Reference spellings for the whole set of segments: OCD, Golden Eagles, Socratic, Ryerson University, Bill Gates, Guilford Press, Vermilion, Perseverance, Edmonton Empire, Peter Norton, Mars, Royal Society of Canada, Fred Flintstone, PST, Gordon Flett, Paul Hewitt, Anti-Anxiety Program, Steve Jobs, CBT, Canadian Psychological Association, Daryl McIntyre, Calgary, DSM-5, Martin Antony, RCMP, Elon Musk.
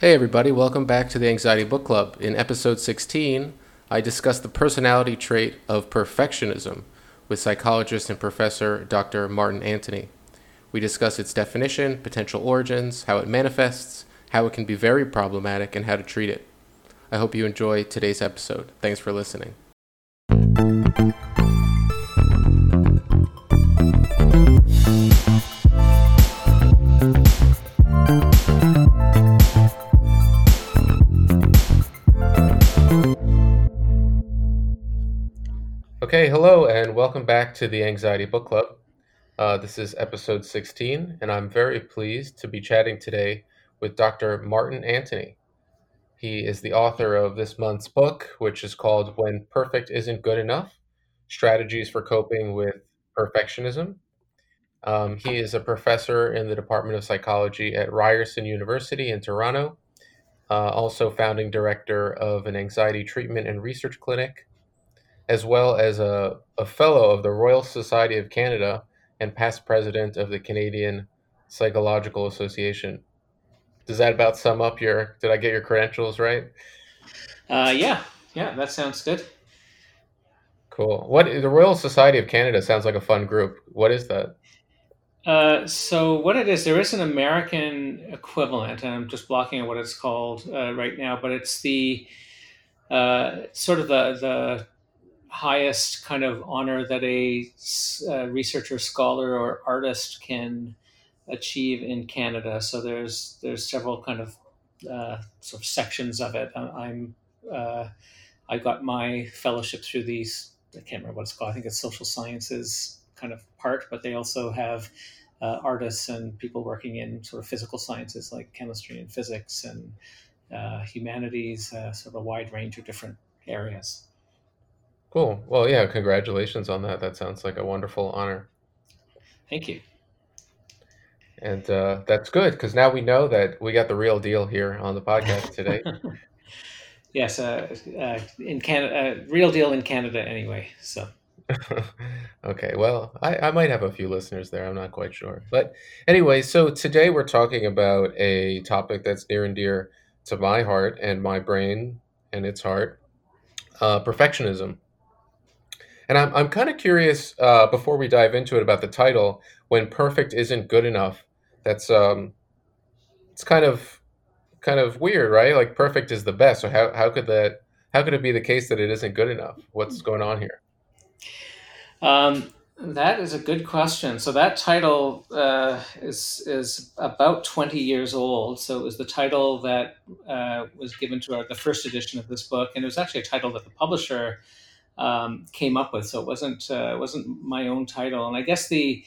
Hey everybody, welcome back to the Anxiety Book Club. In episode 16, I discussed the personality trait of perfectionism with psychologist and professor Dr. Martin Antony. We discuss its definition, potential origins, how it manifests, how it can be very problematic, and how to treat it. I hope you enjoy today's episode. Thanks for listening. Okay, hello, and welcome back to the Anxiety Book Club. This is episode 16, and I'm very pleased to be chatting today with Dr. Martin Antony. He is the author of this month's book, which is called When Perfect Isn't Good Enough, Strategies for Coping with Perfectionism. He is a professor in the Department of Psychology at Ryerson University in Toronto, also founding director of an anxiety treatment and research clinic, as well as a fellow of the Royal Society of Canada and past president of the Canadian Psychological Association. Does that about sum up your, did I get your credentials right? Yeah, that sounds good. Cool. What, the Royal Society of Canada sounds like a fun group. What is that? So what it is, there is an American equivalent, and I'm just blocking on what it's called right now, but it's the sort of the highest kind of honor that a researcher, scholar, or artist can achieve in Canada. So there's several kind of sort of sections of it. I got my fellowship through these, I can't remember what it's called. I think it's social sciences kind of part, but they also have artists and people working in sort of physical sciences like chemistry and physics and humanities, sort of a wide range of different areas. Cool. Well, yeah, congratulations on that. That sounds like a wonderful honor. Thank you. And that's good, because now we know that we got the real deal here on the podcast today. Yes, in Canada, real deal in Canada anyway, so. Okay, well, I might have a few listeners there. I'm not quite sure. But anyway, so today we're talking about a topic that's near and dear to my heart and my brain and its heart, perfectionism. And I'm kind of curious, before we dive into it, about the title, When Perfect Isn't Good Enough. That's it's kind of weird, right? Like perfect is the best. So how could it be the case that it isn't good enough? What's going on here? That is a good question. So that title is about 20 years old. So it was the title that was given to the first edition of this book, and it was actually a title that the publisher came up with. So it wasn't my own title. And I guess the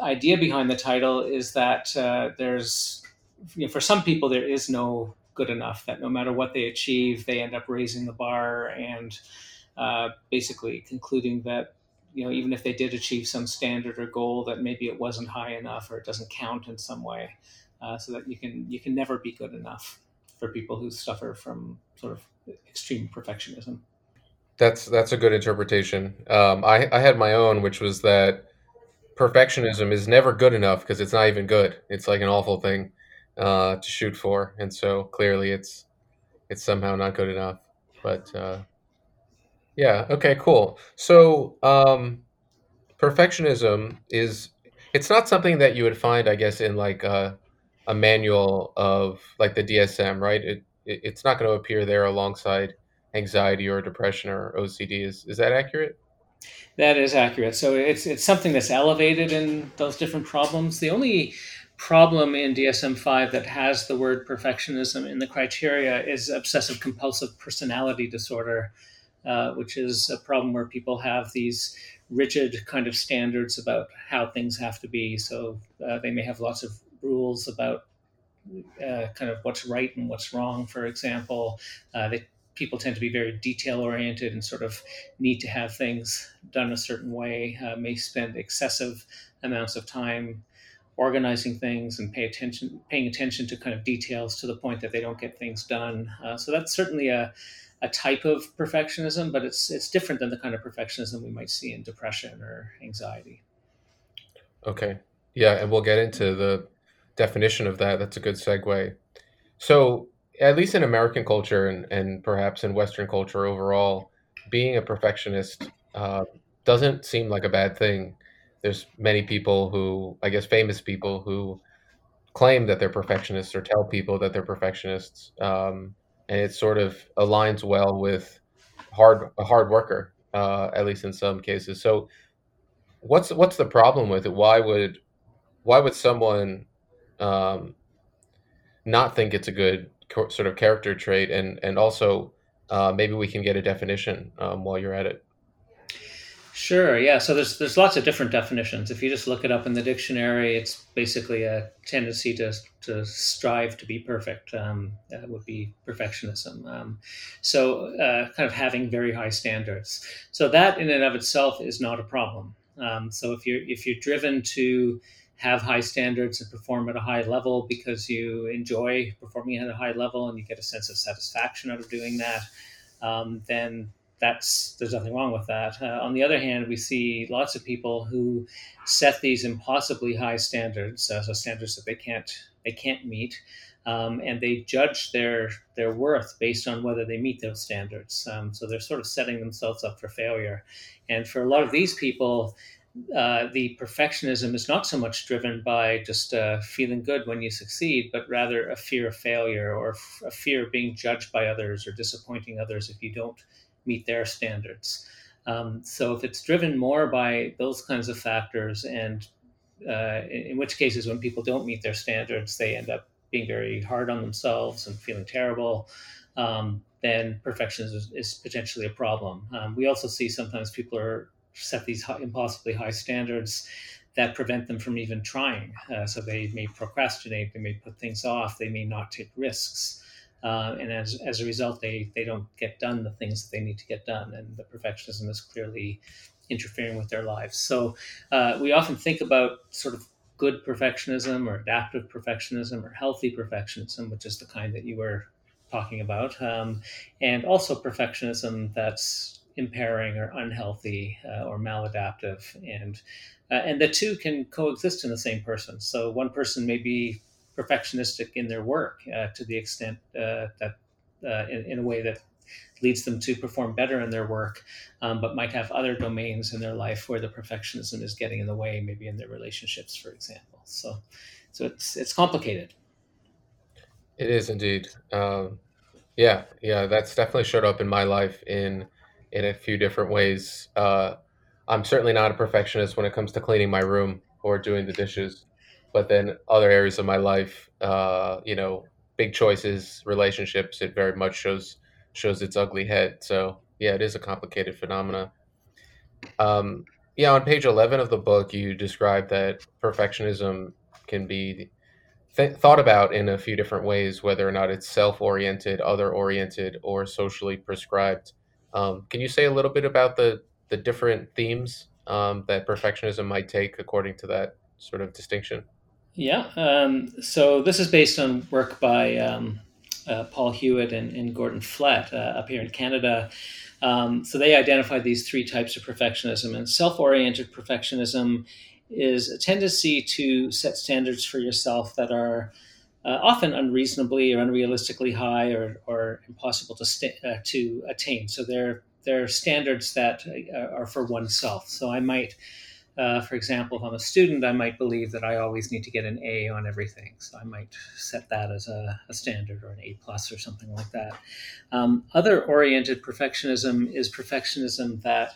idea behind the title is that there's, you know, for some people there is no good enough, that no matter what they achieve, they end up raising the bar and basically concluding that, you know, even if they did achieve some standard or goal, that maybe it wasn't high enough or it doesn't count in some way, so that you can never be good enough, for people who suffer from sort of extreme perfectionism. That's a good interpretation. I had my own, which was that perfectionism is never good enough because it's not even good. It's like an awful thing to shoot for, and so clearly it's somehow not good enough. But yeah, okay, cool. So perfectionism it's not something that you would find, I guess, in like a manual of like the DSM, right? It's not going to appear there alongside anxiety or depression or OCD. Is that accurate? That is accurate. So it's something that's elevated in those different problems. The only problem in DSM-5 that has the word perfectionism in the criteria is obsessive compulsive personality disorder, which is a problem where people have these rigid kind of standards about how things have to be. So they may have lots of rules about kind of what's right and what's wrong, for example. People tend to be very detail-oriented and sort of need to have things done a certain way, may spend excessive amounts of time organizing things and paying attention to kind of details to the point that they don't get things done. So that's certainly a type of perfectionism, but it's different than the kind of perfectionism we might see in depression or anxiety. Okay. Yeah, and we'll get into the definition of that. That's a good segue. So at least in American culture and perhaps in Western culture overall, being a perfectionist doesn't seem like a bad thing. There's many people who, I guess famous people, who claim that they're perfectionists or tell people that they're perfectionists. And it sort of aligns well with a hard worker, at least in some cases. So what's the problem with it? Why would someone not think it's a good sort of character trait? And also maybe we can get a definition while you're at it. Sure. Yeah. So there's lots of different definitions. If you just look it up in the dictionary, it's basically a tendency to strive to be perfect. That would be perfectionism. So kind of having very high standards. So that in and of itself is not a problem. So if you're driven to have high standards and perform at a high level because you enjoy performing at a high level and you get a sense of satisfaction out of doing that, then there's nothing wrong with that. On the other hand, we see lots of people who set these impossibly high standards, so standards that they can't meet, and they judge their worth based on whether they meet those standards. So they're sort of setting themselves up for failure. And for a lot of these people, the perfectionism is not so much driven by just feeling good when you succeed, but rather a fear of failure or a fear of being judged by others or disappointing others if you don't meet their standards. So if it's driven more by those kinds of factors, and in which cases when people don't meet their standards, they end up being very hard on themselves and feeling terrible, then perfectionism is potentially a problem. We also see sometimes people set these impossibly high standards that prevent them from even trying. So they may procrastinate, they may put things off, they may not take risks. And as a result, they don't get done the things that they need to get done, and the perfectionism is clearly interfering with their lives. So we often think about sort of good perfectionism or adaptive perfectionism or healthy perfectionism, which is the kind that you were talking about, and also perfectionism that's impairing or unhealthy or maladaptive, and the two can coexist in the same person. So one person may be perfectionistic in their work to the extent that in a way that leads them to perform better in their work, but might have other domains in their life where the perfectionism is getting in the way, maybe in their relationships, for example. So it's complicated. It is indeed. Yeah, that's definitely showed up in my life in a few different ways. I'm certainly not a perfectionist when it comes to cleaning my room or doing the dishes. But then other areas of my life, big choices, relationships, it very much shows its ugly head. So yeah, it is a complicated phenomena. On page 11 of the book, you describe that perfectionism can be thought about in a few different ways, whether or not it's self-oriented, other-oriented, or socially prescribed. Can you say a little bit about the different themes that perfectionism might take according to that sort of distinction? Yeah. So this is based on work by Paul Hewitt and Gordon Flett up here in Canada. So they identified these three types of perfectionism, and self-oriented perfectionism is a tendency to set standards for yourself that are often unreasonably or unrealistically high or impossible to attain. So they're standards that are for oneself. So I might, for example, if I'm a student, I might believe that I always need to get an A on everything. So I might set that as a standard, or an A+ or something like that. Other-oriented perfectionism is perfectionism that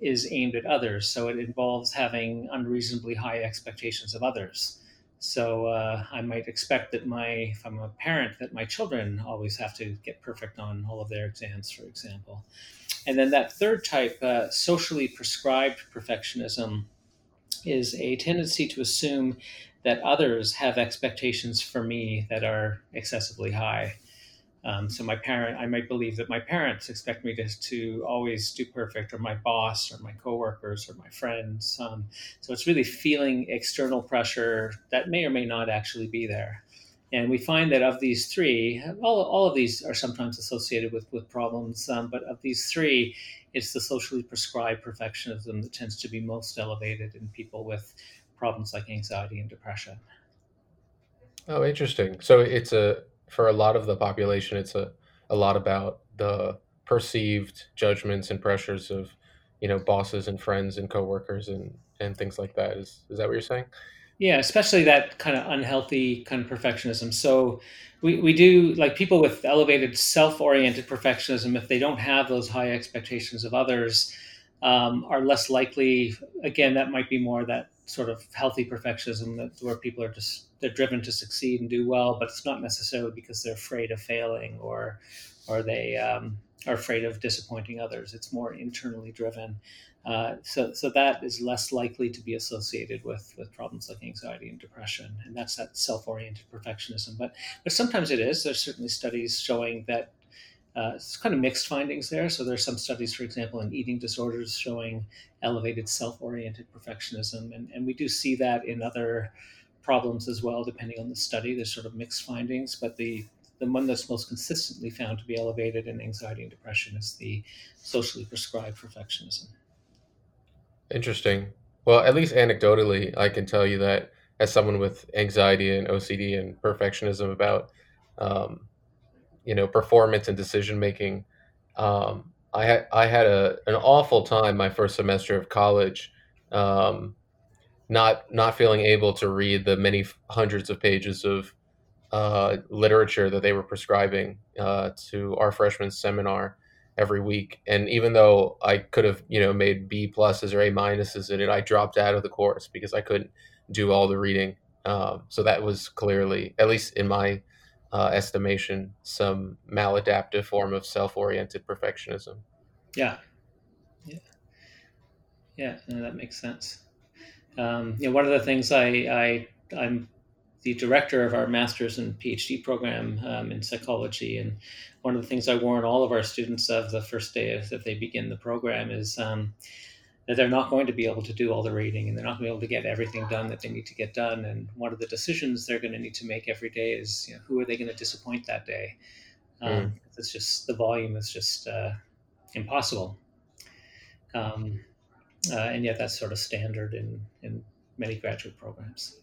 is aimed at others. So it involves having unreasonably high expectations of others. So I might expect that if I'm a parent, that my children always have to get perfect on all of their exams, for example. And then that third type, socially prescribed perfectionism, is a tendency to assume that others have expectations for me that are excessively high. So I might believe that my parents expect me to always do perfect, or my boss, or my coworkers, or my friends. So it's really feeling external pressure that may or may not actually be there. And we find that of these three, all of these are sometimes associated with problems, but of these three, it's the socially prescribed perfectionism that tends to be most elevated in people with problems like anxiety and depression. Oh, interesting. So it's a for a lot of the population, it's a lot about the perceived judgments and pressures of, you know, bosses and friends and coworkers and things like that. Is that what you're saying? Yeah, especially that kind of unhealthy kind of perfectionism. So we do, like, people with elevated self-oriented perfectionism, if they don't have those high expectations of others, are less likely. Again, that might be more that sort of healthy perfectionism, that where people are just, they're driven to succeed and do well, but it's not necessarily because they're afraid of failing or they are afraid of disappointing others. It's more internally driven. So that is less likely to be associated with problems like anxiety and depression, and that's that self-oriented perfectionism. But sometimes it is. There's certainly studies showing that it's kind of mixed findings there. So there's some studies, for example, in eating disorders showing elevated self-oriented perfectionism, and we do see that in other problems as well, depending on the study. There's sort of mixed findings, but the one that's most consistently found to be elevated in anxiety and depression is the socially prescribed perfectionism. Interesting. Well, at least anecdotally, I can tell you that as someone with anxiety and OCD and perfectionism about, you know, performance and decision making, I had an awful time my first semester of college, not feeling able to read the many hundreds of pages of literature that they were prescribing to our freshman seminar every week. And even though I could have, you know, made B+ or A- in it, I dropped out of the course because I couldn't do all the reading. So that was clearly, at least in my estimation, some maladaptive form of self-oriented perfectionism. Yeah. No, that makes sense. You know, one of the things I'm the director of our master's and PhD program in psychology. And one of the things I warn all of our students of the first day that they begin the program is that they're not going to be able to do all the reading, and they're not going to be able to get everything done that they need to get done. And one of the decisions they're going to need to make every day is, you know, who are they going to disappoint that day? It's just, the volume is just impossible. And yet that's sort of standard in many graduate programs.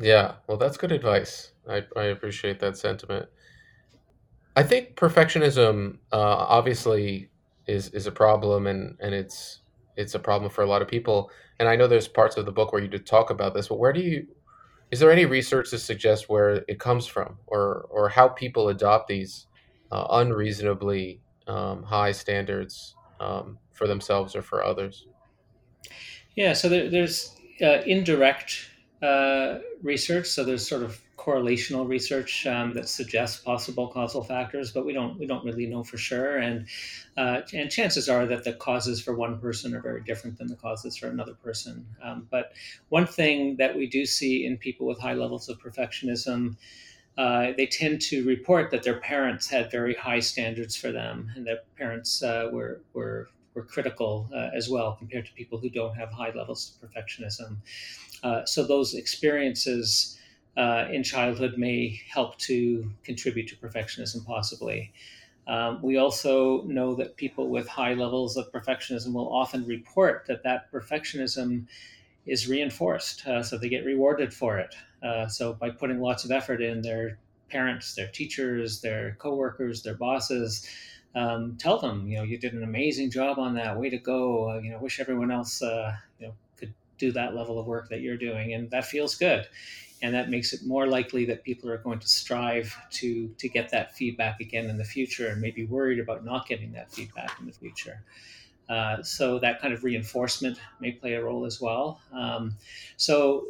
Yeah, well, that's good advice. I appreciate that sentiment. I think perfectionism obviously is a problem, and it's a problem for a lot of people. And I know there's parts of the book where you did talk about this, but is there any research to suggest where it comes from, or how people adopt these unreasonably high standards for themselves or for others? Yeah, so there's indirect research. So there's sort of correlational research that suggests possible causal factors, but we don't really know for sure. And chances are that the causes for one person are very different than the causes for another person. But one thing that we do see in people with high levels of perfectionism, they tend to report that their parents had very high standards for them, and their parents were critical as well, compared to people who don't have high levels of perfectionism. So those experiences in childhood may help to contribute to perfectionism, possibly. We also know that people with high levels of perfectionism will often report that perfectionism is reinforced, so they get rewarded for it. So by putting lots of effort in, their parents, their teachers, their coworkers, their bosses tell them, you know, you did an amazing job on that, way to go. You know, wish everyone else, you know, do that level of work that you're doing, and that feels good, and that makes it more likely that people are going to strive to get that feedback again in the future, and maybe worried about not getting that feedback in the future. So that kind of reinforcement may play a role as well. So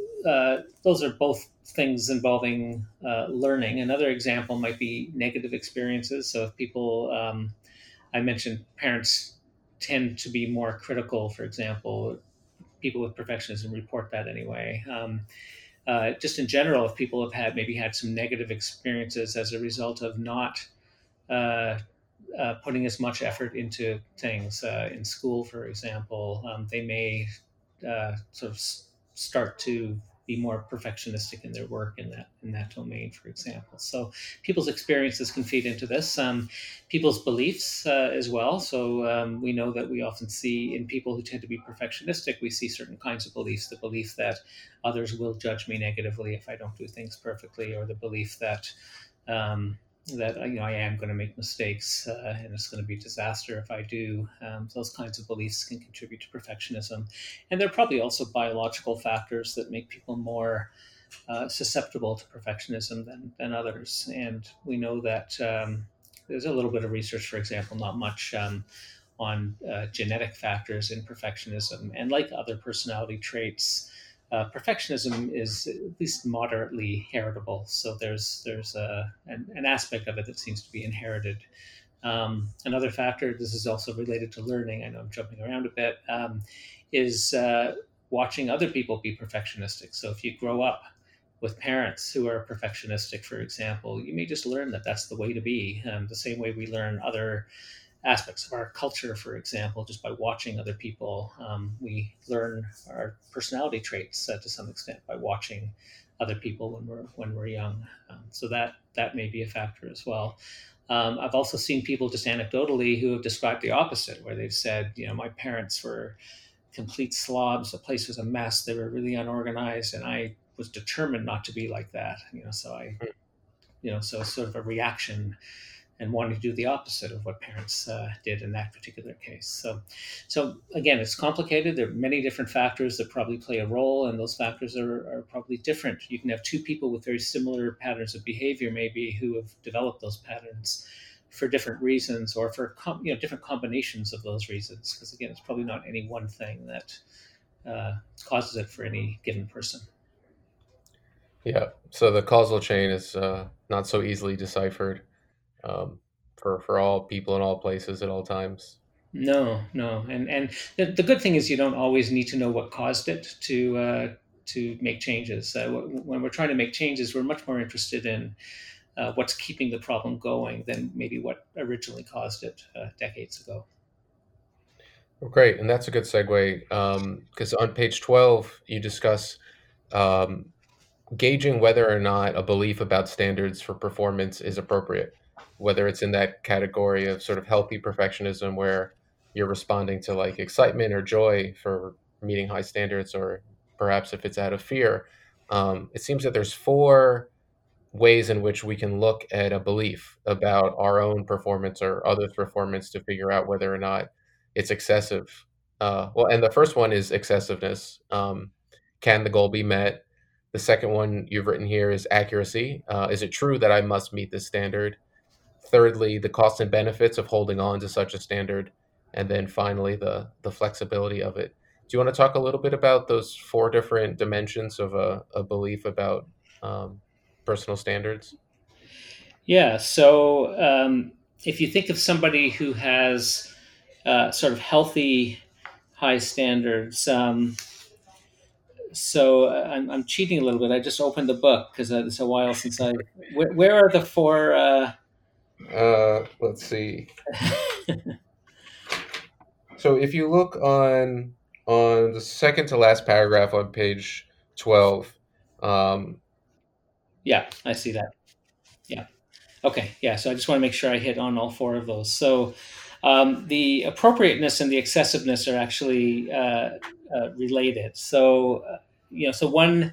those are both things involving learning. Another example might be negative experiences. So if people, I mentioned parents tend to be more critical, for example. People with perfectionism report that anyway. Just in general, if people have had some negative experiences as a result of not putting as much effort into things in school, for example, they may sort of start to be more perfectionistic in their work in that domain, for example. So people's experiences can feed into this. People's beliefs as well. So we know that we often see in people who tend to be perfectionistic, we see certain kinds of beliefs: the belief that others will judge me negatively if I don't do things perfectly, or the belief that that I am going to make mistakes and it's going to be a disaster if I do. Those kinds of beliefs can contribute to perfectionism. And there are probably also biological factors that make people more susceptible to perfectionism than others. And we know that there's a little bit of research, for example, not much on genetic factors in perfectionism. And like other personality traits, perfectionism is at least moderately heritable. So there's an aspect of it that seems to be inherited. Another factor, this is also related to learning, I know I'm jumping around a bit, is watching other people be perfectionistic. So if you grow up with parents who are perfectionistic, for example, you may just learn that that's the way to be, the same way we learn other aspects of our culture, for example, just by watching other people. We learn our personality traits to some extent by watching other people when we're young. So that may be a factor as well. I've also seen people just anecdotally who have described the opposite, where they've said, my parents were complete slobs, the place was a mess, they were really unorganized, and I was determined not to be like that. So sort of a reaction and wanting to do the opposite of what parents did in that particular case. So again, it's complicated. There are many different factors that probably play a role, and those factors are probably different. You can have two people with very similar patterns of behavior, maybe, who have developed those patterns for different reasons, or for different combinations of those reasons. Because again, it's probably not any one thing that causes it for any given person. Yeah. So the causal chain is not so easily deciphered. For all people in all places at all times. No. And the good thing is you don't always need to know what caused it to make changes. When we're trying to make changes, we're much more interested in what's keeping the problem going than maybe what originally caused it decades ago. Well, great. And that's a good segue, because on page 12, you discuss gauging whether or not a belief about standards for performance is appropriate, whether it's in that category of sort of healthy perfectionism where you're responding to like excitement or joy for meeting high standards, or perhaps if it's out of fear. It seems that there's four ways in which we can look at a belief about our own performance or others' performance to figure out whether or not it's excessive. And the first one is excessiveness. Can the goal be met? The second one you've written here is accuracy. Is it true that I must meet this standard? Thirdly, the costs and benefits of holding on to such a standard. And then finally, the flexibility of it. Do you want to talk a little bit about those four different dimensions of a belief about personal standards? Yeah. So if you think of somebody who has sort of healthy, high standards, so I'm cheating a little bit. I just opened the book because it's a while since I... Where are the four... let's see. So if you look on the second to last paragraph on page 12, yeah, I see that. Yeah. Okay. Yeah. So I just want to make sure I hit on all four of those. So the appropriateness and the excessiveness are actually related. So one.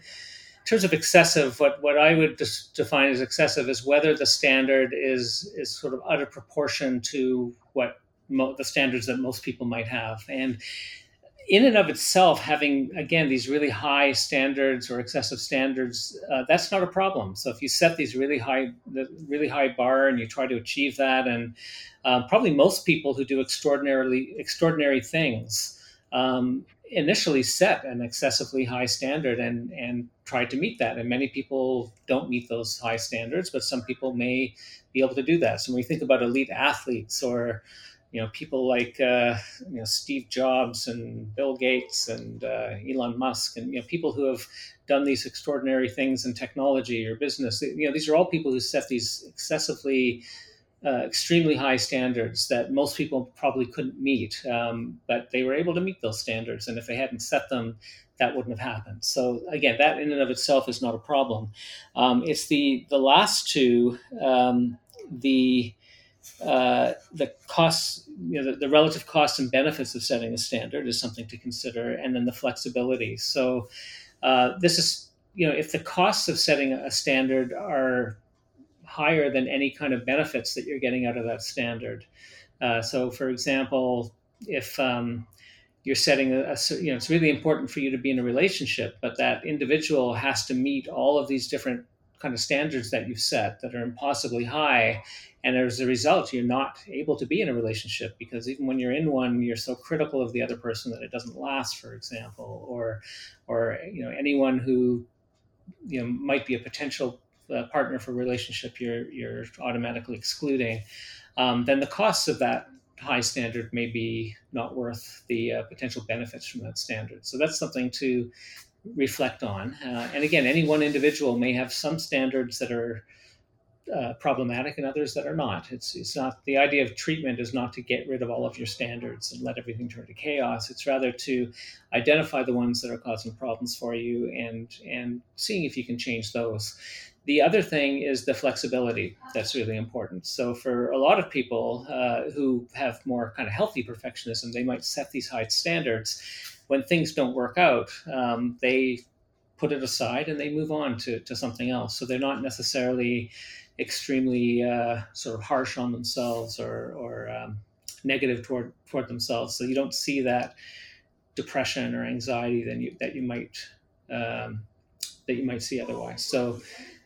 In terms of excessive, what I would define as excessive is whether the standard is sort of out of proportion to what the standards that most people might have. And in and of itself, having, again, these really high standards or excessive standards, that's not a problem. So if you set these really high bar and you try to achieve that, and probably most people who do extraordinary things initially set an excessively high standard and tried to meet that. And many people don't meet those high standards, but some people may be able to do that. So when we think about elite athletes or, people like, Steve Jobs and Bill Gates and Elon Musk and, people who have done these extraordinary things in technology or business, these are all people who set these extremely high standards that most people probably couldn't meet, but they were able to meet those standards. And if they hadn't set them, that wouldn't have happened. So again, that in and of itself is not a problem. It's the last two, the costs, the relative costs and benefits of setting a standard is something to consider, and then the flexibility. So this is, if the costs of setting a standard are higher than any kind of benefits that you're getting out of that standard. So, for example, if you're setting it's really important for you to be in a relationship, but that individual has to meet all of these different kind of standards that you've set that are impossibly high. And as a result, you're not able to be in a relationship, because even when you're in one, you're so critical of the other person that it doesn't last, for example, or anyone who, might be a potential partner for a relationship, you're automatically excluding. Then the costs of that high standard may be not worth the potential benefits from that standard. So that's something to reflect on. And again, any one individual may have some standards that are problematic and others that are not. It's not, the idea of treatment is not to get rid of all of your standards and let everything turn to chaos. It's rather to identify the ones that are causing problems for you and seeing if you can change those. The other thing is the flexibility that's really important. So for a lot of people who have more kind of healthy perfectionism, they might set these high standards. When things don't work out, they put it aside and they move on to something else. So they're not necessarily extremely sort of harsh on themselves or negative toward themselves. So you don't see that depression or anxiety that you might see otherwise.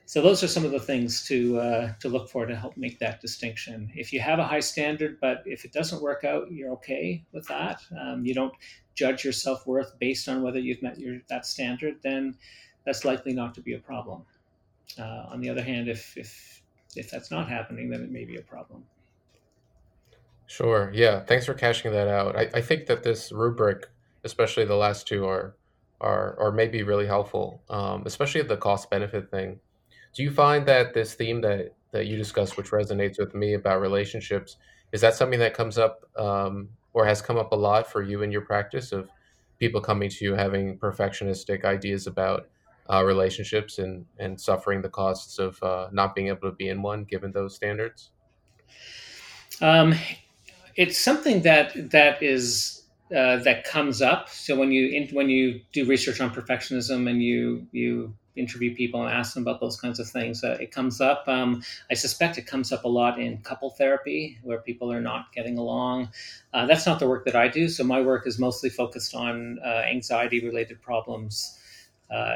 So those are some of the things to look for to help make that distinction. If you have a high standard, but if it doesn't work out, you're okay with that. You don't judge your self-worth based on whether you've met that standard, then that's likely not to be a problem. On the other hand, if that's not happening, then it may be a problem. Sure. Yeah. Thanks for cashing that out. I think that this rubric, especially the last two, are maybe really helpful, especially the cost-benefit thing. Do you find that this theme that you discussed, which resonates with me about relationships, is that something that comes up or has come up a lot for you in your practice, of people coming to you having perfectionistic ideas about relationships and suffering the costs of not being able to be in one given those standards? It's something that is... that comes up. So when you do research on perfectionism and you interview people and ask them about those kinds of things, it comes up. I suspect it comes up a lot in couple therapy where people are not getting along. That's not the work that I do. So my work is mostly focused on anxiety-related problems.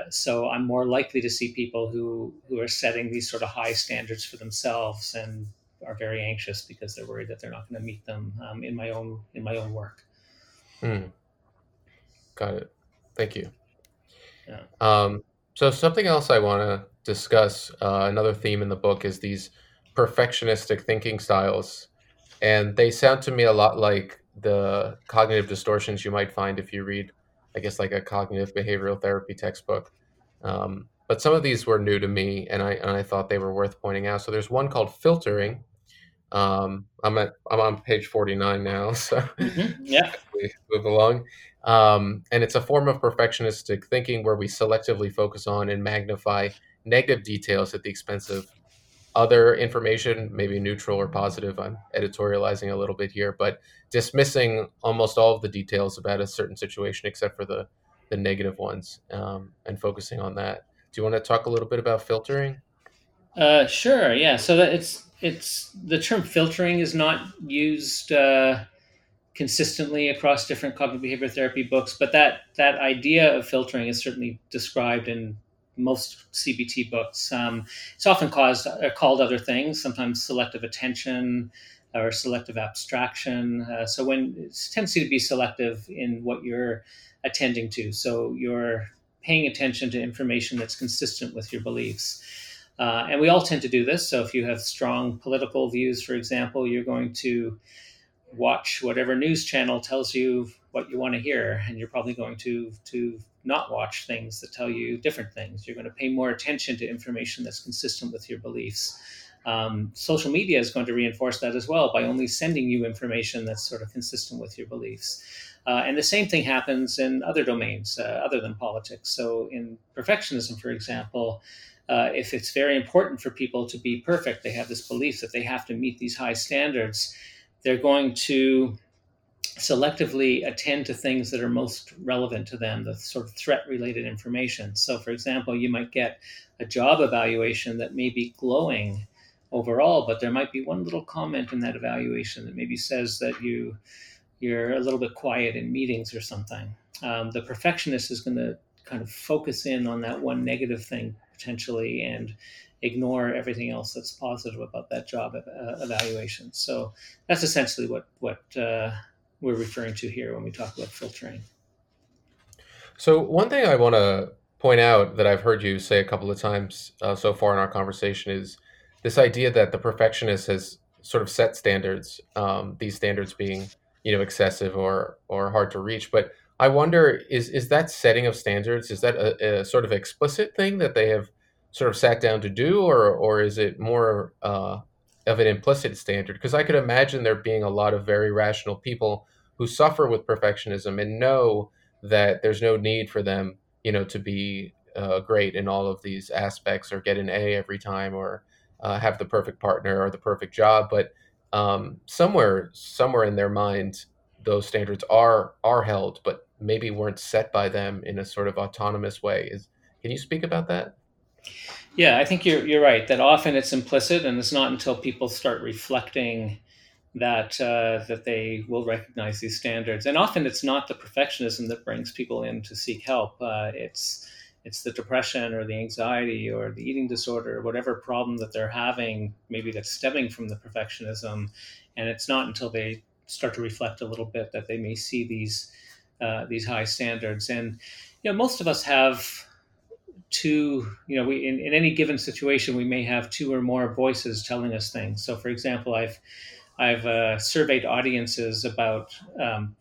So I'm more likely to see people who are setting these sort of high standards for themselves and are very anxious because they're worried that they're not going to meet them in my own work. Got it. Thank you. Yeah. So something else I want to discuss, another theme in the book, is these perfectionistic thinking styles. And they sound to me a lot like the cognitive distortions you might find if you read, I guess, like a cognitive behavioral therapy textbook. But some of these were new to me, and I thought they were worth pointing out. So there's one called filtering. I'm on page 49 now, so yeah, we move along. And it's a form of perfectionistic thinking where we selectively focus on and magnify negative details at the expense of other information, maybe neutral or positive. I'm editorializing a little bit here, but dismissing almost all of the details about a certain situation except for the negative ones, and focusing on that. Do you want to talk a little bit about filtering? Sure. Yeah. So that it's the term filtering is not used consistently across different cognitive behavior therapy books, but that idea of filtering is certainly described in most CBT books. It's often called other things, sometimes selective attention or selective abstraction. So when it tends to be selective in what you're attending to, so you're paying attention to information that's consistent with your beliefs. And we all tend to do this. So if you have strong political views, for example, you're going to watch whatever news channel tells you what you want to hear. And you're probably going to not watch things that tell you different things. You're going to pay more attention to information that's consistent with your beliefs. Social media is going to reinforce that as well by only sending you information that's sort of consistent with your beliefs. And the same thing happens in other domains other than politics. So in perfectionism, for example, if it's very important for people to be perfect, they have this belief that they have to meet these high standards, they're going to selectively attend to things that are most relevant to them, the sort of threat-related information. So, for example, you might get a job evaluation that may be glowing overall, but there might be one little comment in that evaluation that maybe says that you're a little bit quiet in meetings or something. The perfectionist is going to kind of focus in on that one negative thing potentially and ignore everything else that's positive about that job evaluation. So that's essentially what we're referring to here when we talk about filtering. So one thing I want to point out that I've heard you say a couple of times so far in our conversation is this idea that the perfectionist has sort of set standards, these standards being, excessive or hard to reach. But I wonder, is that setting of standards, is that a sort of explicit thing that they have sort of sat down to do, or is it more of an implicit standard? Because I could imagine there being a lot of very rational people who suffer with perfectionism and know that there's no need for them, to be great in all of these aspects or get an A every time or have the perfect partner or the perfect job. But somewhere in their mind, those standards are held, but maybe weren't set by them in a sort of autonomous way. Can you speak about that? Yeah, I think you're right that often it's implicit, and it's not until people start reflecting that they will recognize these standards. And often it's not the perfectionism that brings people in to seek help. It's the depression or the anxiety or the eating disorder, or whatever problem that they're having, maybe that's stemming from the perfectionism. And it's not until they start to reflect a little bit that they may see these high standards. And most of us have two, we in any given situation, we may have two or more voices telling us things. So for example, I've surveyed audiences about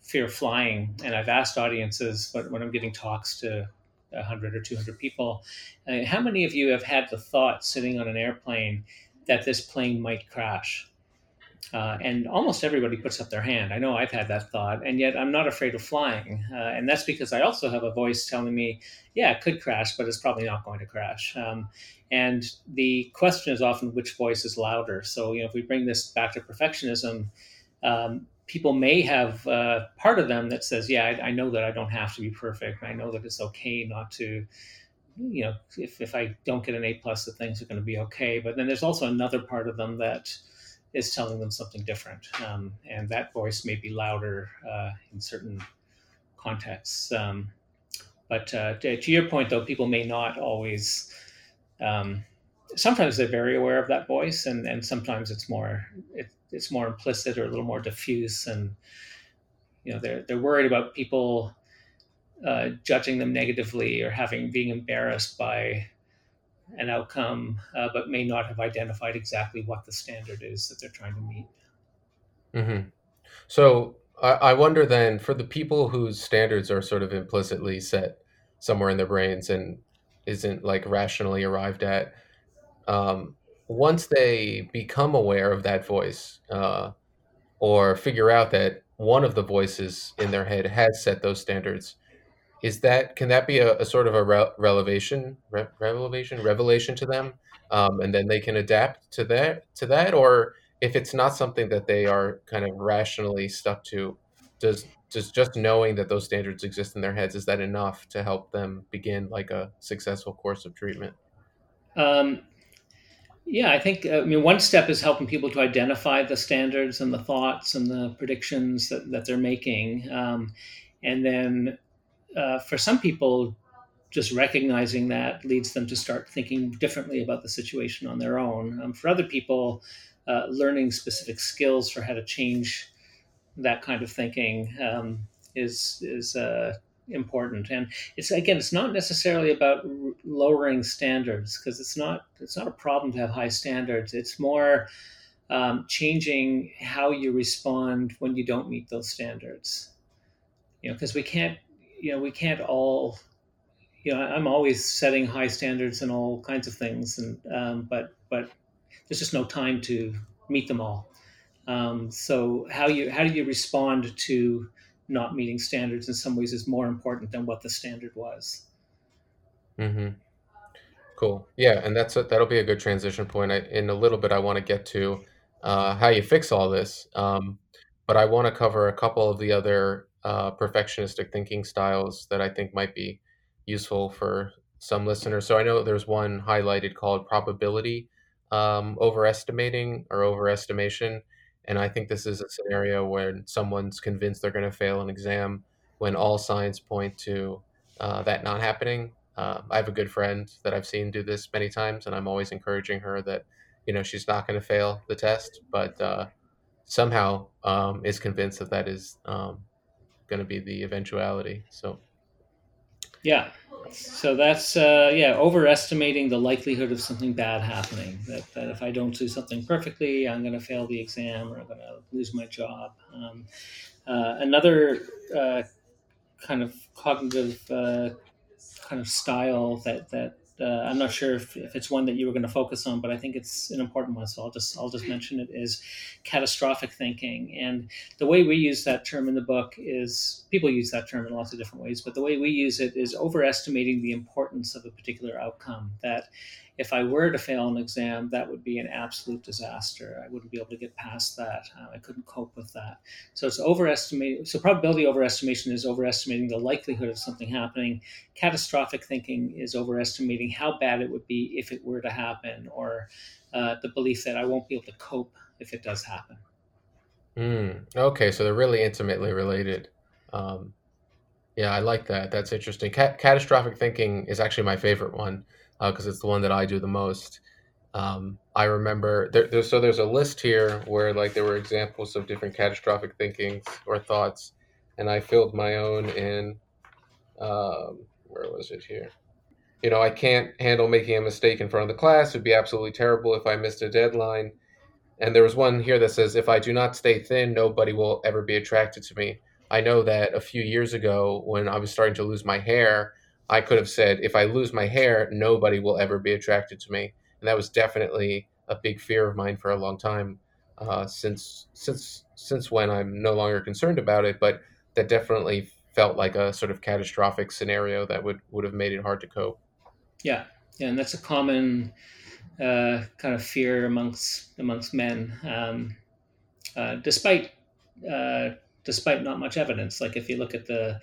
fear of flying, and I've asked audiences, but when I'm giving talks to 100 or 200 people, how many of you have had the thought sitting on an airplane that this plane might crash? And almost everybody puts up their hand. I know I've had that thought, and yet I'm not afraid of flying. And that's because I also have a voice telling me, yeah, it could crash, but it's probably not going to crash. And the question is often which voice is louder. So, if we bring this back to perfectionism, people may have part of them that says, yeah, I know that I don't have to be perfect. I know that it's okay not to, if I don't get an A+, the things are going to be okay. But then there's also another part of them that is telling them something different. And that voice may be louder in certain contexts. But to your point, though, people may not always, sometimes they're very aware of that voice, and sometimes it's more implicit or a little more diffuse. And, they're worried about people judging them negatively or being embarrassed by an outcome, but may not have identified exactly what the standard is that they're trying to meet. Mm-hmm. So I wonder then, for the people whose standards are sort of implicitly set somewhere in their brains and isn't like rationally arrived at, once they become aware of that voice or figure out that one of the voices in their head has set those standards, can that be a sort of a revelation to them, and then they can adapt to that? Or if it's not something that they are kind of rationally stuck to, does just knowing that those standards exist in their heads, is that enough to help them begin like a successful course of treatment? Yeah, I think one step is helping people to identify the standards and the thoughts and the predictions that they're making, and then. For some people, just recognizing that leads them to start thinking differently about the situation on their own. For other people, learning specific skills for how to change that kind of thinking is important. And it's not necessarily about lowering standards, because it's not a problem to have high standards. It's more changing how you respond when you don't meet those standards. Because we can't all I'm always setting high standards and all kinds of things. And, but there's just no time to meet them all. So how do you respond to not meeting standards in some ways is more important than what the standard was. Mm-hmm. Cool. Yeah. And that'll be a good transition point. In a little bit, I want to get to, how you fix all this. But I want to cover a couple of the other, perfectionistic thinking styles that I think might be useful for some listeners. So I know there's one highlighted called probability overestimating or overestimation. And I think this is a scenario where someone's convinced they're going to fail an exam when all signs point to that not happening. I have a good friend that I've seen do this many times, and I'm always encouraging her that, you know, she's not going to fail the test, but somehow is convinced that that is going to be the eventuality. So, yeah. So that's, overestimating the likelihood of something bad happening, that if I don't do something perfectly, I'm going to fail the exam or I'm going to lose my job. Another kind of cognitive kind of style that I'm not sure if it's one that you were going to focus on, but I think it's an important one, so I'll just mention it, is catastrophic thinking. And the way we use that term in the book is, people use that term in lots of different ways, but the way we use it is overestimating the importance of a particular outcome, that if I were to fail an exam, that would be an absolute disaster. I wouldn't be able to get past that. I couldn't cope with that. So it's overestimating. So probability overestimation is overestimating the likelihood of something happening. Catastrophic thinking is overestimating how bad it would be if it were to happen, or the belief that I won't be able to cope if it does happen. Okay, so they're really intimately related. Yeah, I like that. That's interesting. Catastrophic thinking is actually my favorite one, because it's the one that I do the most. I remember there's a list here where like there were examples of different catastrophic thinkings or thoughts, and I filled my own in. Where was it here? You know, I can't handle making a mistake in front of the class. It'd be absolutely terrible if I missed a deadline. And there was one here that says, if I do not stay thin, nobody will ever be attracted to me. I know that a few years ago when I was starting to lose my hair, I could have said, if I lose my hair, nobody will ever be attracted to me. And that was definitely a big fear of mine for a long time, since when I'm no longer concerned about it. But that definitely felt like a sort of catastrophic scenario that would have made it hard to cope. Yeah, and that's a common kind of fear amongst men, despite not much evidence. Like if you look at the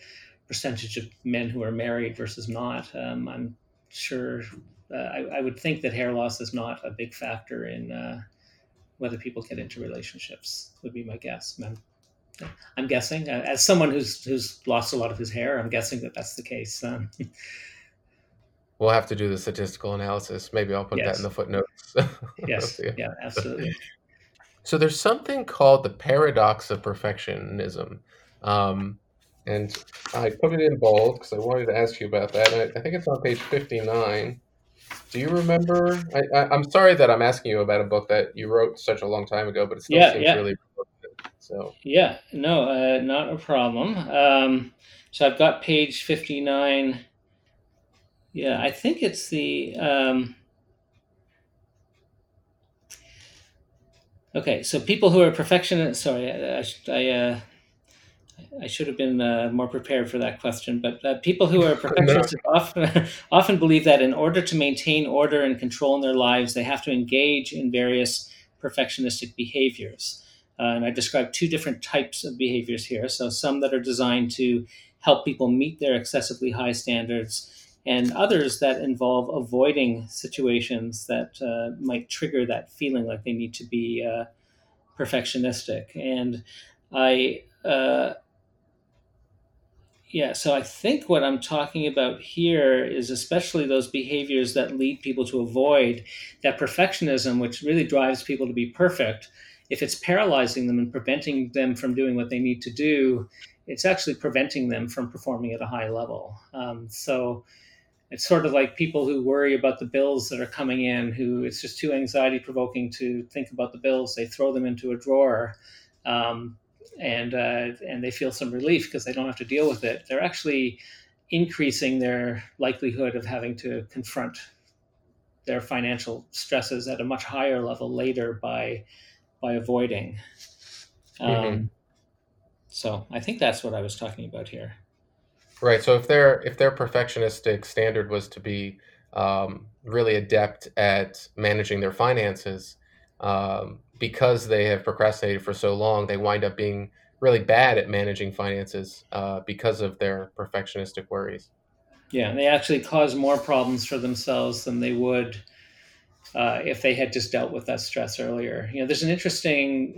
percentage of men who are married versus not, I'm sure I would think that hair loss is not a big factor in whether people get into relationships, would be my guess. I'm guessing, as someone who's lost a lot of his hair, I'm guessing that that's the case. We'll have to do the statistical analysis. Maybe I'll put that in the footnotes. Yes, yeah, absolutely. So there's something called the paradox of perfectionism. And I put it in bold because I wanted to ask you about that. I think it's on page 59. Do you remember? I'm sorry that I'm asking you about a book that you wrote such a long time ago, but it still seems really relevant. So. Yeah, no, not a problem. So I've got page 59. Yeah, I think it's the... Okay, so people who are perfectionists... Sorry, I should have been more prepared for that question, but people who are perfectionists often believe that in order to maintain order and control in their lives, they have to engage in various perfectionistic behaviors. And I described two different types of behaviors here. So some that are designed to help people meet their excessively high standards, and others that involve avoiding situations that might trigger that feeling like they need to be perfectionistic. And so I think what I'm talking about here is especially those behaviors that lead people to avoid that perfectionism, which really drives people to be perfect. If it's paralyzing them and preventing them from doing what they need to do, it's actually preventing them from performing at a high level. So it's sort of like people who worry about the bills that are coming in, who it's just too anxiety provoking to think about the bills. They throw them into a drawer. And they feel some relief because they don't have to deal with it. They're actually increasing their likelihood of having to confront their financial stresses at a much higher level later by avoiding. So I think that's what I was talking about here. Right. So if their perfectionistic standard was to be really adept at managing their finances, because they have procrastinated for so long, they wind up being really bad at managing finances because of their perfectionistic worries. Yeah, and they actually cause more problems for themselves than they would if they had just dealt with that stress earlier. You know, there's an interesting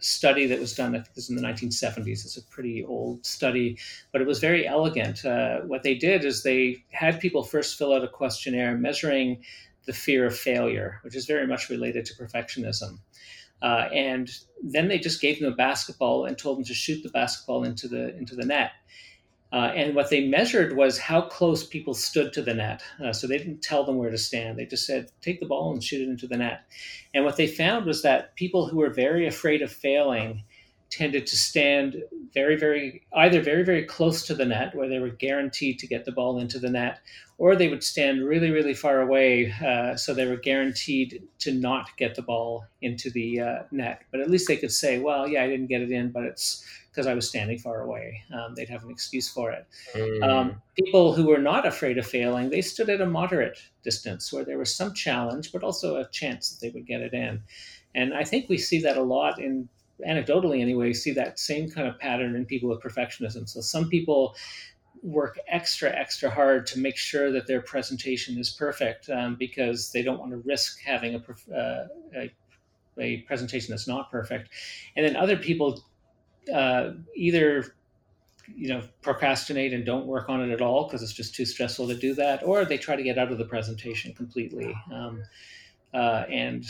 study that was done, I think it was in the 1970s. It's a pretty old study, but it was very elegant. What they did is they had people first fill out a questionnaire measuring the fear of failure, which is very much related to perfectionism. And then they just gave them a basketball and told them to shoot the basketball into the net. And what they measured was how close people stood to the net. So they didn't tell them where to stand. They just said, take the ball and shoot it into the net. And what they found was that people who were very afraid of failing tended to stand very, very close to the net, where they were guaranteed to get the ball into the net, or they would stand really, really far away, so they were guaranteed to not get the ball into the net. But at least they could say, well, yeah, I didn't get it in, but it's because I was standing far away. They'd have an excuse for it. People who were not afraid of failing, they stood at a moderate distance where there was some challenge, but also a chance that they would get it in. And I think we see that a lot in, anecdotally anyway, see that same kind of pattern in people with perfectionism. So some people work extra hard to make sure that their presentation is perfect, because they don't want to risk having a presentation that's not perfect. And then other people either, you know, procrastinate and don't work on it at all because it's just too stressful to do that, or they try to get out of the presentation completely, and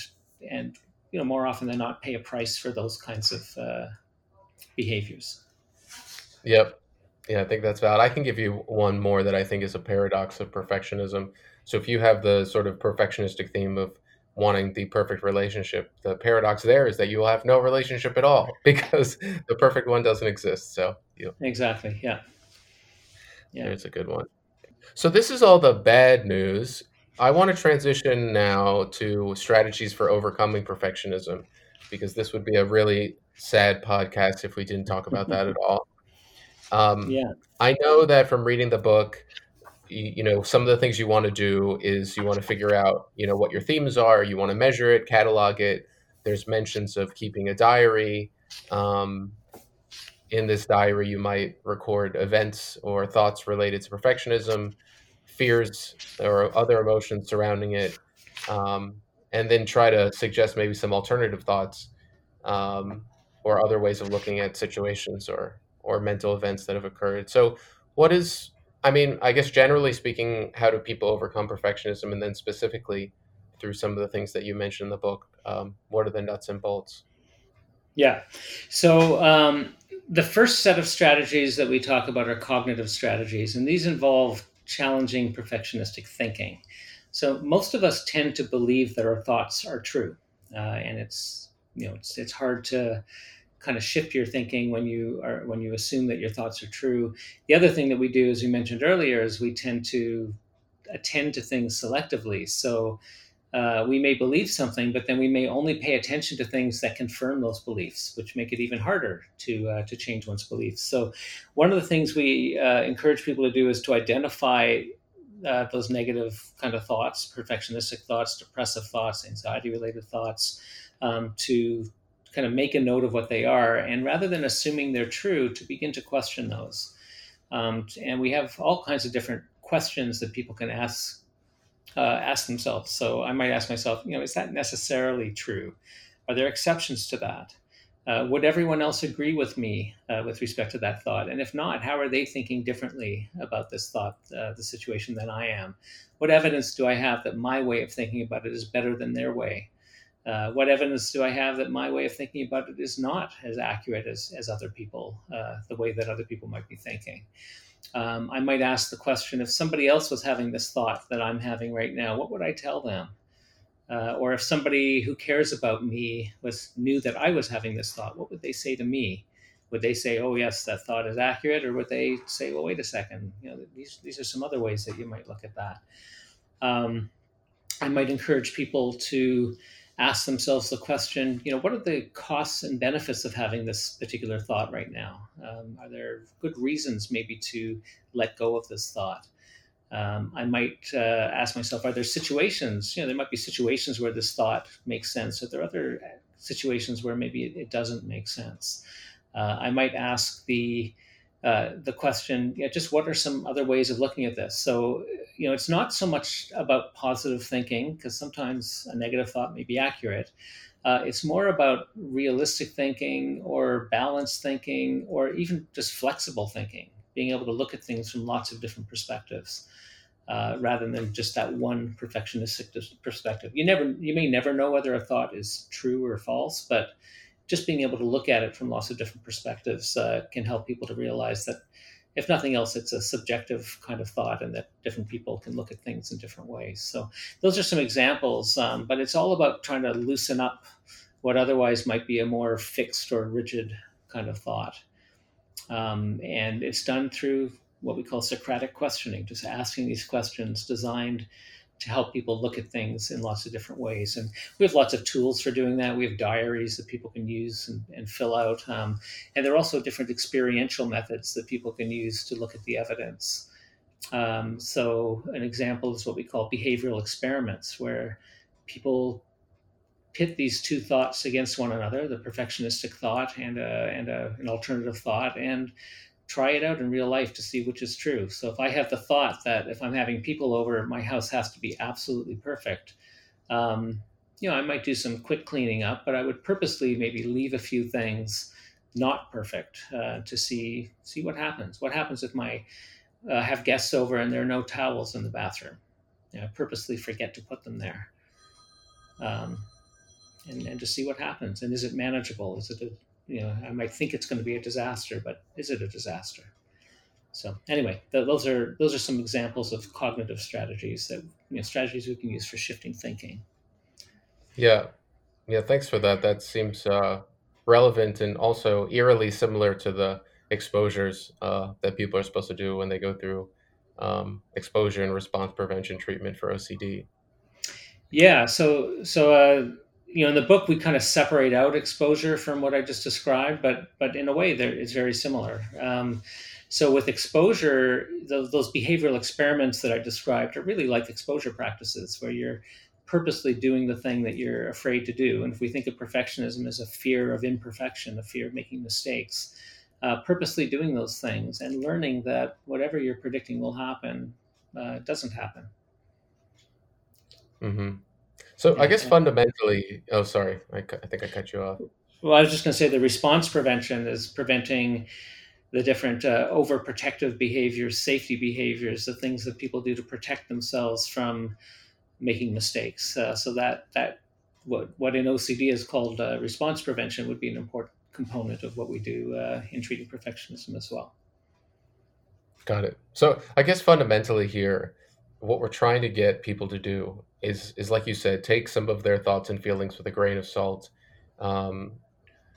you know, more often than not, pay a price for those kinds of behaviors. Yep. Yeah, I think that's valid. I can give you one more that I think is a paradox of perfectionism. So if you have the sort of perfectionistic theme of wanting the perfect relationship, the paradox there is that you will have no relationship at all because the perfect one doesn't exist. So you. Exactly. Yeah. There's a good one. So this is all the bad news. I want to transition now to strategies for overcoming perfectionism, because this would be a really sad podcast if we didn't talk about that at all. I know that from reading the book, you know, some of the things you want to do is you want to figure out, you know, what your themes are. You want to measure it, catalog it. There's mentions of keeping a diary. In this diary, you might record events or thoughts related to perfectionism, fears or other emotions surrounding it, and then try to suggest maybe some alternative thoughts, or other ways of looking at situations or mental events that have occurred. So I guess generally speaking, how do people overcome perfectionism? And then specifically through some of the things that you mentioned in the book, what are the nuts and bolts? Yeah. So the first set of strategies that we talk about are cognitive strategies, and these involve challenging perfectionistic thinking. So most of us tend to believe that our thoughts are true, and it's hard to kind of shift your thinking when you assume that your thoughts are true. The other thing that we do, as we mentioned earlier, is we tend to attend to things selectively. So we may believe something, but then we may only pay attention to things that confirm those beliefs, which make it even harder to change one's beliefs. So one of the things we encourage people to do is to identify those negative kind of thoughts, perfectionistic thoughts, depressive thoughts, anxiety-related thoughts, to kind of make a note of what they are. And rather than assuming they're true, to begin to question those. And we have all kinds of different questions that people can ask themselves. So I might ask myself, you know, is that necessarily true? Are there exceptions to that? Would everyone else agree with me with respect to that thought? And if not, how are they thinking differently about this thought, the situation, than I am? What evidence do I have that my way of thinking about it is better than their way? What evidence do I have that my way of thinking about it is not as accurate as other people, the way that other people might be thinking? I might ask the question, if somebody else was having this thought that I'm having right now, what would I tell them? Or if somebody who cares about me knew that I was having this thought, what would they say to me? Would they say, oh, yes, that thought is accurate? Or would they say, well, wait a second, you know, these are some other ways that you might look at that. I might encourage people to ask themselves the question, you know, what are the costs and benefits of having this particular thought right now? Are there good reasons maybe to let go of this thought? I might ask myself, are there situations, you know, there might be situations where this thought makes sense. Are there other situations where maybe it doesn't make sense? I might ask the the question, just what are some other ways of looking at this? So, you know, it's not so much about positive thinking, because sometimes a negative thought may be accurate. It's more about realistic thinking or balanced thinking, or even just flexible thinking, being able to look at things from lots of different perspectives, rather than just that one perfectionistic perspective. You may never know whether a thought is true or false, but just being able to look at it from lots of different perspectives can help people to realize that, if nothing else, it's a subjective kind of thought, and that different people can look at things in different ways. So those are some examples, but it's all about trying to loosen up what otherwise might be a more fixed or rigid kind of thought. And it's done through what we call Socratic questioning, just asking these questions designed to help people look at things in lots of different ways. And we have lots of tools for doing that. We have diaries that people can use and fill out. And there are also different experiential methods that people can use to look at the evidence. So an example is what we call behavioral experiments, where people pit these two thoughts against one another, the perfectionistic thought and an alternative thought, and try it out in real life to see which is true. So if I have the thought that if I'm having people over, my house has to be absolutely perfect, I might do some quick cleaning up, but I would purposely maybe leave a few things not perfect to see what happens. What happens if I have guests over and there are no towels in the bathroom? I purposely forget to put them there, and to see what happens. And is it manageable? Is it I might think it's going to be a disaster, but is it a disaster? So anyway, those are some examples of cognitive strategies that, strategies we can use for shifting thinking. Yeah. Thanks for that. That seems relevant and also eerily similar to the exposures that people are supposed to do when they go through exposure and response prevention treatment for OCD. Yeah. So, in the book, we kind of separate out exposure from what I just described, but in a way, it's very similar. So with exposure, those behavioral experiments that I described are really like exposure practices, where you're purposely doing the thing that you're afraid to do. And if we think of perfectionism as a fear of imperfection, a fear of making mistakes, purposely doing those things and learning that whatever you're predicting will happen doesn't happen. Mm-hmm. So I guess fundamentally, I think I cut you off. Well, I was just going to say the response prevention is preventing the different overprotective behaviors, safety behaviors, the things that people do to protect themselves from making mistakes. So that what in OCD is called response prevention would be an important component of what we do in treating perfectionism as well. Got it. So I guess fundamentally here, what we're trying to get people to do is like you said, take some of their thoughts and feelings with a grain of salt,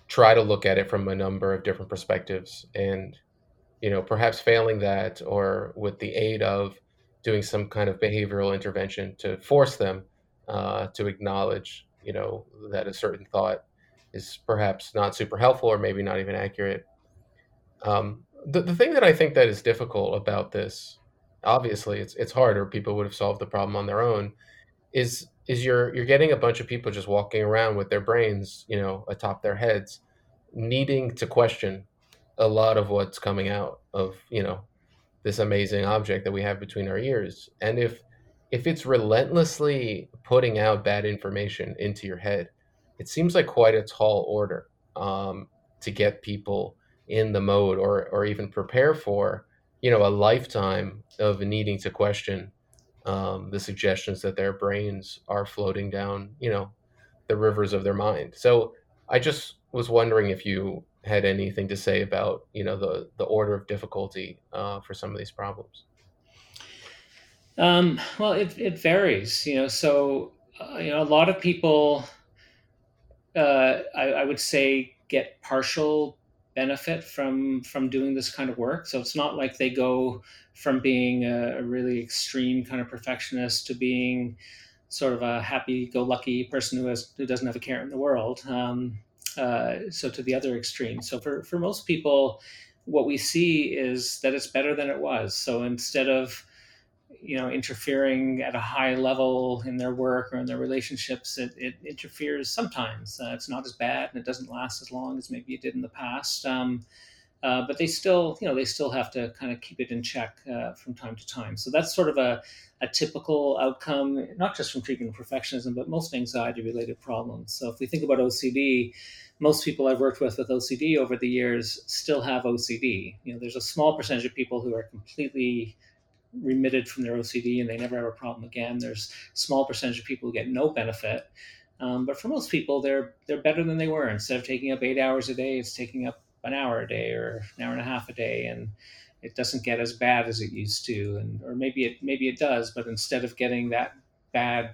try to look at it from a number of different perspectives, and perhaps failing that, or with the aid of doing some kind of behavioral intervention to force them to acknowledge that a certain thought is perhaps not super helpful or maybe not even accurate. The thing that I think that is difficult about this, obviously it's harder, people would have solved the problem on their own, is you're getting a bunch of people just walking around with their brains atop their heads, needing to question a lot of what's coming out of this amazing object that we have between our ears. And if it's relentlessly putting out bad information into your head, it seems like quite a tall order to get people in the mode or even prepare for a lifetime of needing to question the suggestions that their brains are floating down, the rivers of their mind. So I just was wondering if you had anything to say about, the order of difficulty for some of these problems. Well, it varies, so, a lot of people, I would say, get partial benefit from doing this kind of work. So it's not like they go from being a really extreme kind of perfectionist to being sort of a happy-go-lucky person who doesn't have a care in the world. So to the other extreme. So for most people, what we see is that it's better than it was. So instead of interfering at a high level in their work or in their relationships, it interferes sometimes. It's not as bad, and it doesn't last as long as maybe it did in the past. But they still, they still have to kind of keep it in check from time to time. So that's sort of a typical outcome, not just from treatment of perfectionism, but most anxiety-related problems. So if we think about OCD, most people I've worked with OCD over the years still have OCD. There's a small percentage of people who are completely remitted from their OCD and they never have a problem again. There's a small percentage of people who get no benefit. But for most people, they're better than they were. Instead of taking up 8 hours a day, it's taking up an hour a day or an hour and a half a day, and it doesn't get as bad as it used to, or maybe it does, but instead of getting that bad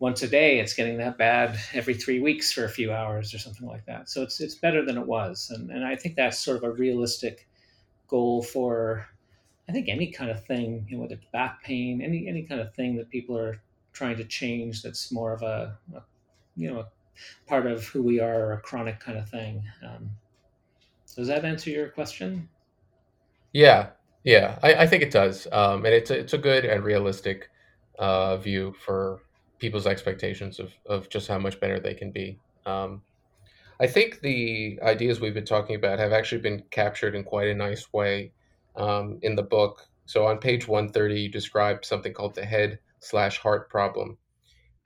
once a day, it's getting that bad every 3 weeks for a few hours or something like that. So it's better than it was, and I think that's sort of a realistic goal for, I think, any kind of thing, whether it's back pain, any kind of thing that people are trying to change that's more of a part of who we are, or a chronic kind of thing. Does that answer your question? Yeah, I think it does. And it's a good and realistic view for people's expectations of just how much better they can be. I think the ideas we've been talking about have actually been captured in quite a nice way in the book. So on page 130, you describe something called the head/heart problem.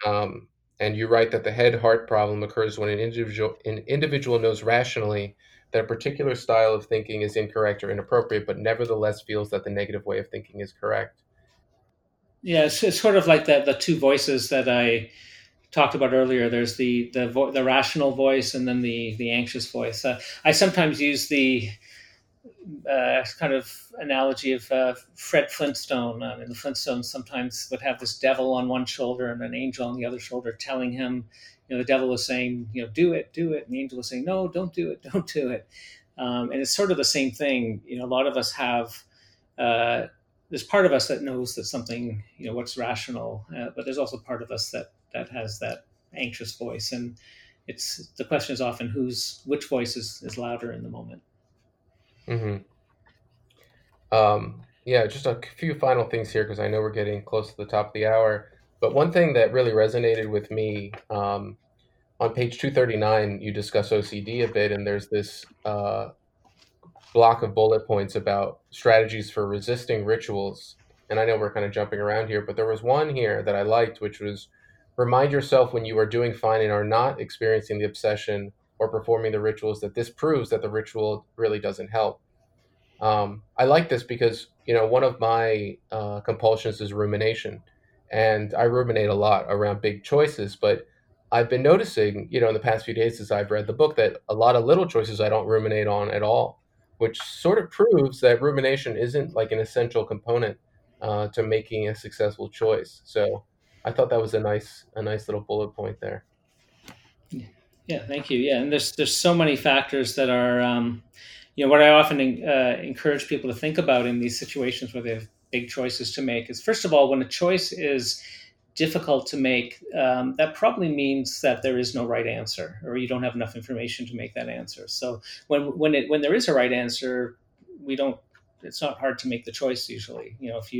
And you write that the head-heart problem occurs when an individual knows rationally that a particular style of thinking is incorrect or inappropriate, but nevertheless feels that the negative way of thinking is correct. Yeah, it's sort of like the two voices that I talked about earlier. There's the rational voice and then the anxious voice. I sometimes use the kind of analogy of Fred Flintstone. I mean, the Flintstones sometimes would have this devil on one shoulder and an angel on the other shoulder telling him, the devil was saying, do it. And the angel was saying, no, don't do it. And it's sort of the same thing. A lot of us have, there's part of us that knows that something, what's rational, but there's also part of us that has that anxious voice. And the question is often which voice is louder in the moment. Mm-hmm. Yeah, just a few final things here, because I know we're getting close to the top of the hour. But one thing that really resonated with me, on page 239, you discuss OCD a bit, and there's this block of bullet points about strategies for resisting rituals. And I know we're kind of jumping around here, but there was one here that I liked, which was remind yourself when you are doing fine and are not experiencing the obsession or performing the rituals that this proves that the ritual really doesn't help. I like this because, one of my compulsions is rumination. And I ruminate a lot around big choices, but I've been noticing, in the past few days as I've read the book, that a lot of little choices I don't ruminate on at all, which sort of proves that rumination isn't like an essential component to making a successful choice. So I thought that was a nice little bullet point there. Yeah, thank you. Yeah, and there's so many factors that are, what I often encourage people to think about in these situations where they have big choices to make is, first of all, when a choice is difficult to make, that probably means that there is no right answer, or you don't have enough information to make that answer. So when there is a right answer, it's not hard to make the choice usually. If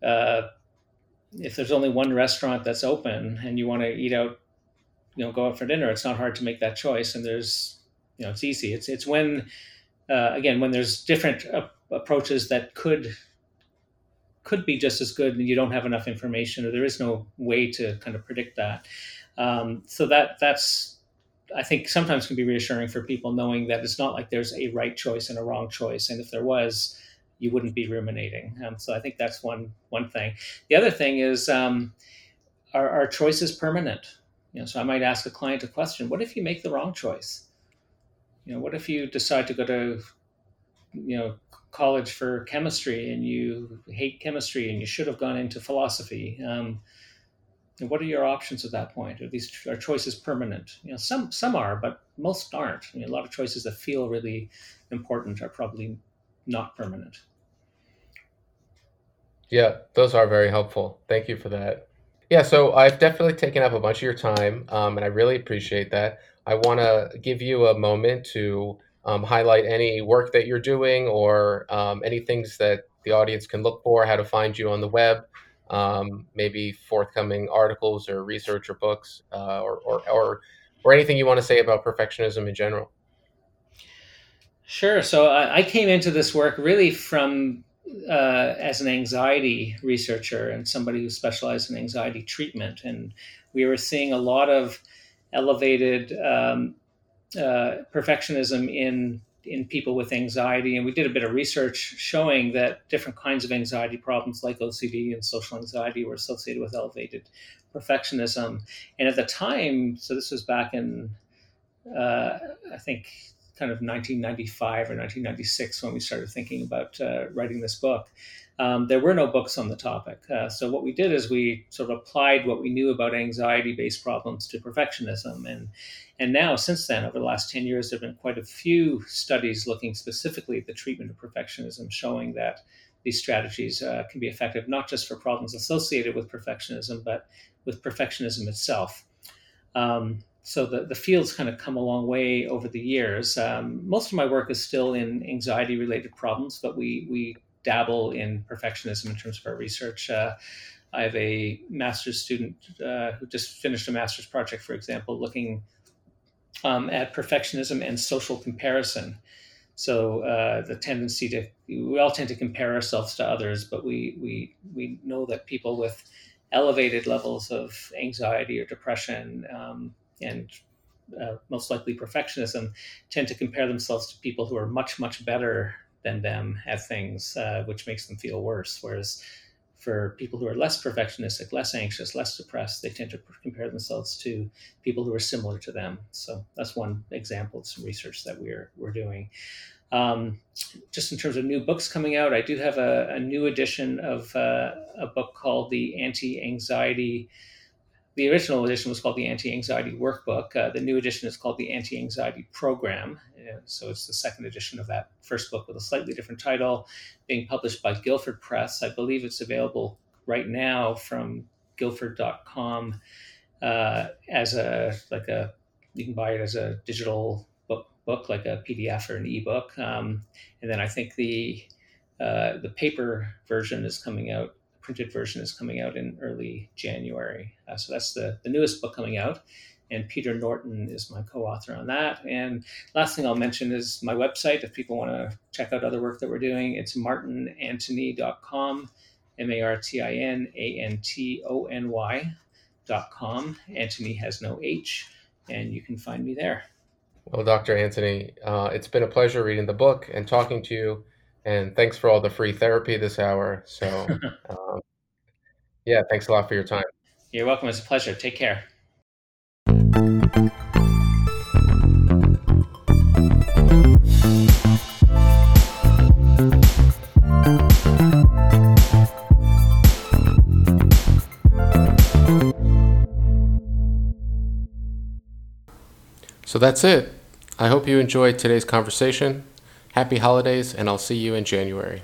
there's only one restaurant that's open and you want to eat out, go out for dinner, it's not hard to make that choice. And there's, it's easy. It's when, again, when there's different approaches that could be just as good and you don't have enough information, or there is no way to kind of predict that. So that's, I think, sometimes can be reassuring for people, knowing that it's not like there's a right choice and a wrong choice. And if there was, you wouldn't be ruminating. So I think that's one thing. The other thing is, are choices permanent? So I might ask a client a question: what if you make the wrong choice? What if you decide to go to, college for chemistry and you hate chemistry and you should have gone into philosophy? And what are your options at that point? Are choices permanent? Some are, but most aren't. A lot of choices that feel really important are probably not permanent. Yeah, those are very helpful. Thank you for that. Yeah, so I've definitely taken up a bunch of your time, and I really appreciate that. I want to give you a moment to highlight any work that you're doing, or any things that the audience can look for, how to find you on the web, maybe forthcoming articles or research or books, or anything you want to say about perfectionism in general. Sure. So I came into this work really from as an anxiety researcher and somebody who specialized in anxiety treatment. And we were seeing a lot of elevated perfectionism in people with anxiety. And we did a bit of research showing that different kinds of anxiety problems like OCD and social anxiety were associated with elevated perfectionism. And at the time, so this was back in, I think, kind of 1995 or 1996 when we started thinking about writing this book. There were no books on the topic. So what we did is we sort of applied what we knew about anxiety-based problems to perfectionism. And now, since then, over the last 10 years, there have been quite a few studies looking specifically at the treatment of perfectionism, showing that these strategies can be effective, not just for problems associated with perfectionism, but with perfectionism itself. So the field's kind of come a long way over the years. Most of my work is still in anxiety-related problems, but we dabble in perfectionism in terms of our research. I have a master's student who just finished a master's project, for example, looking at perfectionism and social comparison. So the tendency to, we all tend to compare ourselves to others, but we know that people with elevated levels of anxiety or depression and most likely perfectionism tend to compare themselves to people who are much, much better than them at things, which makes them feel worse. Whereas for people who are less perfectionistic, less anxious, less depressed, they tend to compare themselves to people who are similar to them. So that's one example of some research that we're doing. Just in terms of new books coming out, I do have a new edition of a book called the Anti-Anxiety. The original edition was called the Anti-Anxiety Workbook. The new edition is called the Anti-Anxiety Program. So it's the second edition of that first book with a slightly different title, being published by Guilford Press. I believe it's available right now from guilford.com as you can buy it as a digital book, like a PDF or an ebook. And then I think the paper version is coming out. Printed version is coming out in early January. So that's the newest book coming out. And Peter Norton is my co-author on that. And last thing I'll mention is my website. If people want to check out other work that we're doing, it's martinantony.com, martinantony.com. Antony has no H, and you can find me there. Well, Dr. Antony, it's been a pleasure reading the book and talking to you. And thanks for all the free therapy this hour. So, thanks a lot for your time. You're welcome. It's a pleasure. Take care. So that's it. I hope you enjoyed today's conversation. Happy holidays, and I'll see you in January.